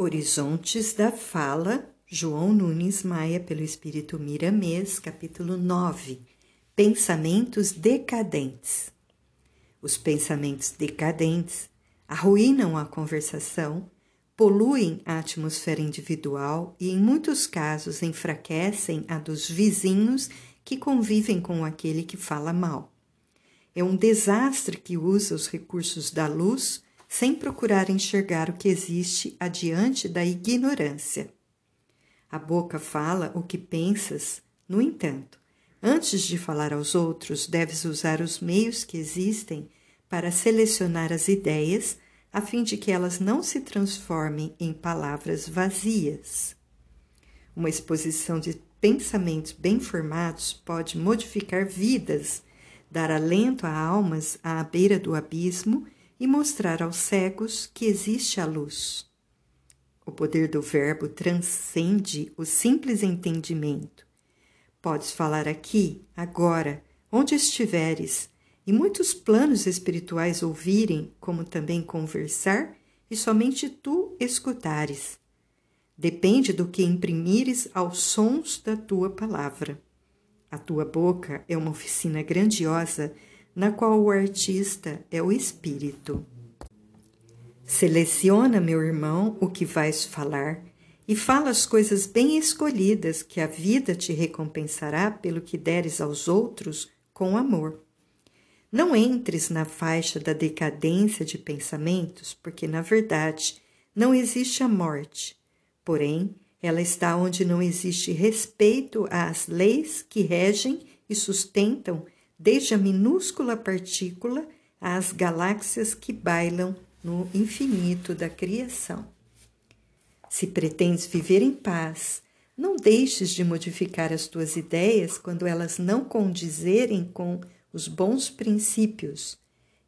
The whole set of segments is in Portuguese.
Horizontes da Fala, João Nunes Maia, pelo Espírito Miramês, capítulo 9. Pensamentos decadentes. Os pensamentos decadentes arruinam a conversação, poluem a atmosfera individual e, em muitos casos, enfraquecem a dos vizinhos que convivem com aquele que fala mal. É um desastre que usa os recursos da luz sem procurar enxergar o que existe adiante da ignorância. A boca fala o que pensas, no entanto, antes de falar aos outros, deves usar os meios que existem para selecionar as ideias, a fim de que elas não se transformem em palavras vazias. Uma exposição de pensamentos bem formados pode modificar vidas, dar alento a almas à beira do abismo e mostrar aos cegos que existe a luz. O poder do verbo transcende o simples entendimento. Podes falar aqui, agora, onde estiveres, e muitos planos espirituais ouvirem, como também conversar, e somente tu escutares. Depende do que imprimires aos sons da tua palavra. A tua boca é uma oficina grandiosa, na qual o artista é o espírito. Seleciona, meu irmão, o que vais falar e fala as coisas bem escolhidas, que a vida te recompensará pelo que deres aos outros com amor. Não entres na faixa da decadência de pensamentos, porque, na verdade, não existe a morte. Porém, ela está onde não existe respeito às leis que regem e sustentam desde a minúscula partícula às galáxias que bailam no infinito da criação. Se pretendes viver em paz, não deixes de modificar as tuas ideias quando elas não condizerem com os bons princípios.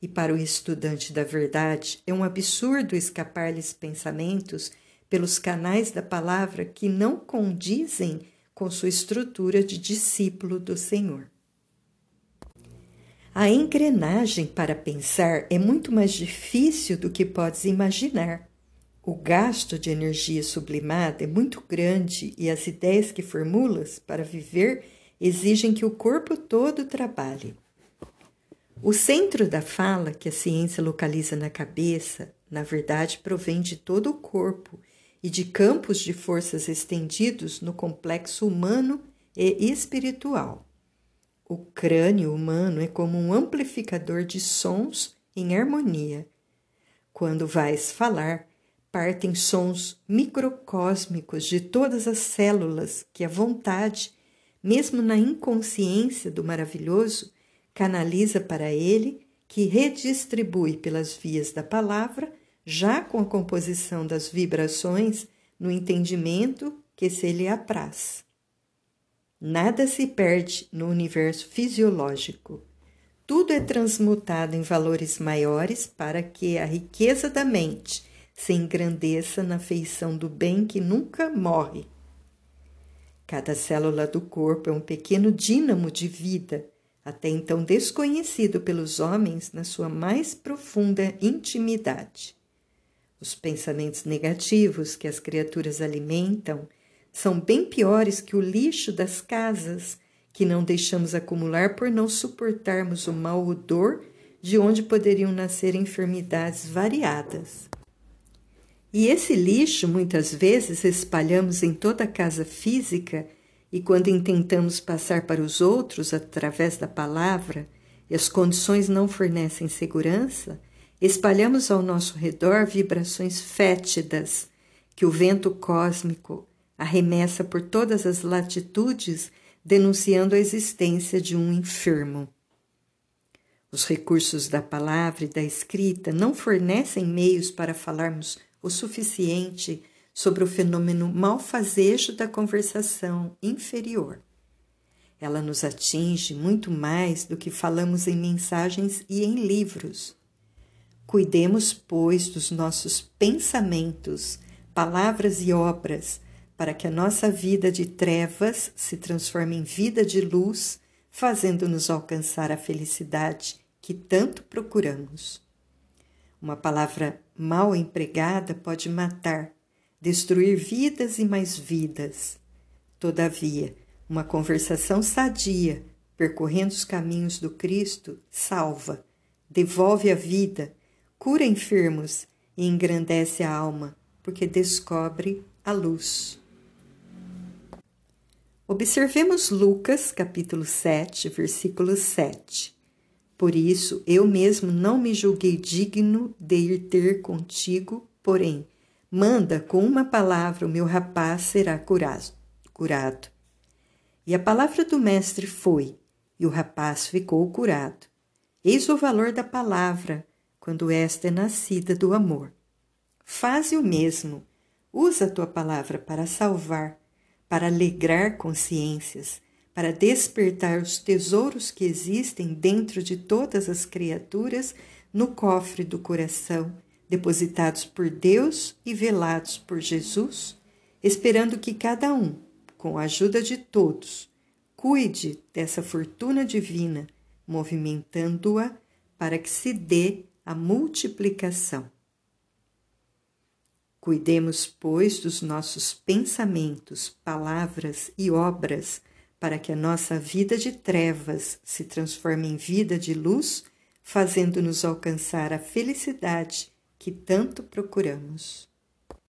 E para o estudante da verdade, é um absurdo escapar-lhes pensamentos pelos canais da palavra que não condizem com sua estrutura de discípulo do Senhor. A engrenagem para pensar é muito mais difícil do que podes imaginar. O gasto de energia sublimada é muito grande e as ideias que formulas para viver exigem que o corpo todo trabalhe. O centro da fala, que a ciência localiza na cabeça, na verdade provém de todo o corpo e de campos de forças estendidos no complexo humano e espiritual. O crânio humano é como um amplificador de sons em harmonia. Quando vais falar, partem sons microcósmicos de todas as células que a vontade, mesmo na inconsciência do maravilhoso, canaliza para ele, que redistribui pelas vias da palavra, já com a composição das vibrações no entendimento que se lhe apraz. Nada se perde no universo fisiológico. Tudo é transmutado em valores maiores para que a riqueza da mente se engrandeça na feição do bem que nunca morre. Cada célula do corpo é um pequeno dínamo de vida, até então desconhecido pelos homens na sua mais profunda intimidade. Os pensamentos negativos que as criaturas alimentam são bem piores que o lixo das casas, que não deixamos acumular por não suportarmos o mau odor, de onde poderiam nascer enfermidades variadas. E esse lixo muitas vezes espalhamos em toda a casa física, e quando intentamos passar para os outros através da palavra, e as condições não fornecem segurança, espalhamos ao nosso redor vibrações fétidas, que o vento cósmico arremessa por todas as latitudes, denunciando a existência de um enfermo. Os recursos da palavra e da escrita não fornecem meios para falarmos o suficiente sobre o fenômeno malfazejo da conversação inferior. Ela nos atinge muito mais do que falamos em mensagens e em livros. Cuidemos, pois, dos nossos pensamentos, palavras e obras, para que a nossa vida de trevas se transforme em vida de luz, fazendo-nos alcançar a felicidade que tanto procuramos. Uma palavra mal empregada pode matar, destruir vidas e mais vidas. Todavia, uma conversação sadia, percorrendo os caminhos do Cristo, salva, devolve a vida, cura enfermos e engrandece a alma, porque descobre a luz. Observemos Lucas, capítulo 7, versículo 7. Por isso, eu mesmo não me julguei digno de ir ter contigo, porém, manda com uma palavra, o meu rapaz será curado. E a palavra do mestre foi, e o rapaz ficou curado. Eis o valor da palavra, quando esta é nascida do amor. Faze o mesmo, usa a tua palavra para salvar, para alegrar consciências, para despertar os tesouros que existem dentro de todas as criaturas no cofre do coração, depositados por Deus e velados por Jesus, esperando que cada um, com a ajuda de todos, cuide dessa fortuna divina, movimentando-a para que se dê a multiplicação. Cuidemos, pois, dos nossos pensamentos, palavras e obras, para que a nossa vida de trevas se transforme em vida de luz, fazendo-nos alcançar a felicidade que tanto procuramos.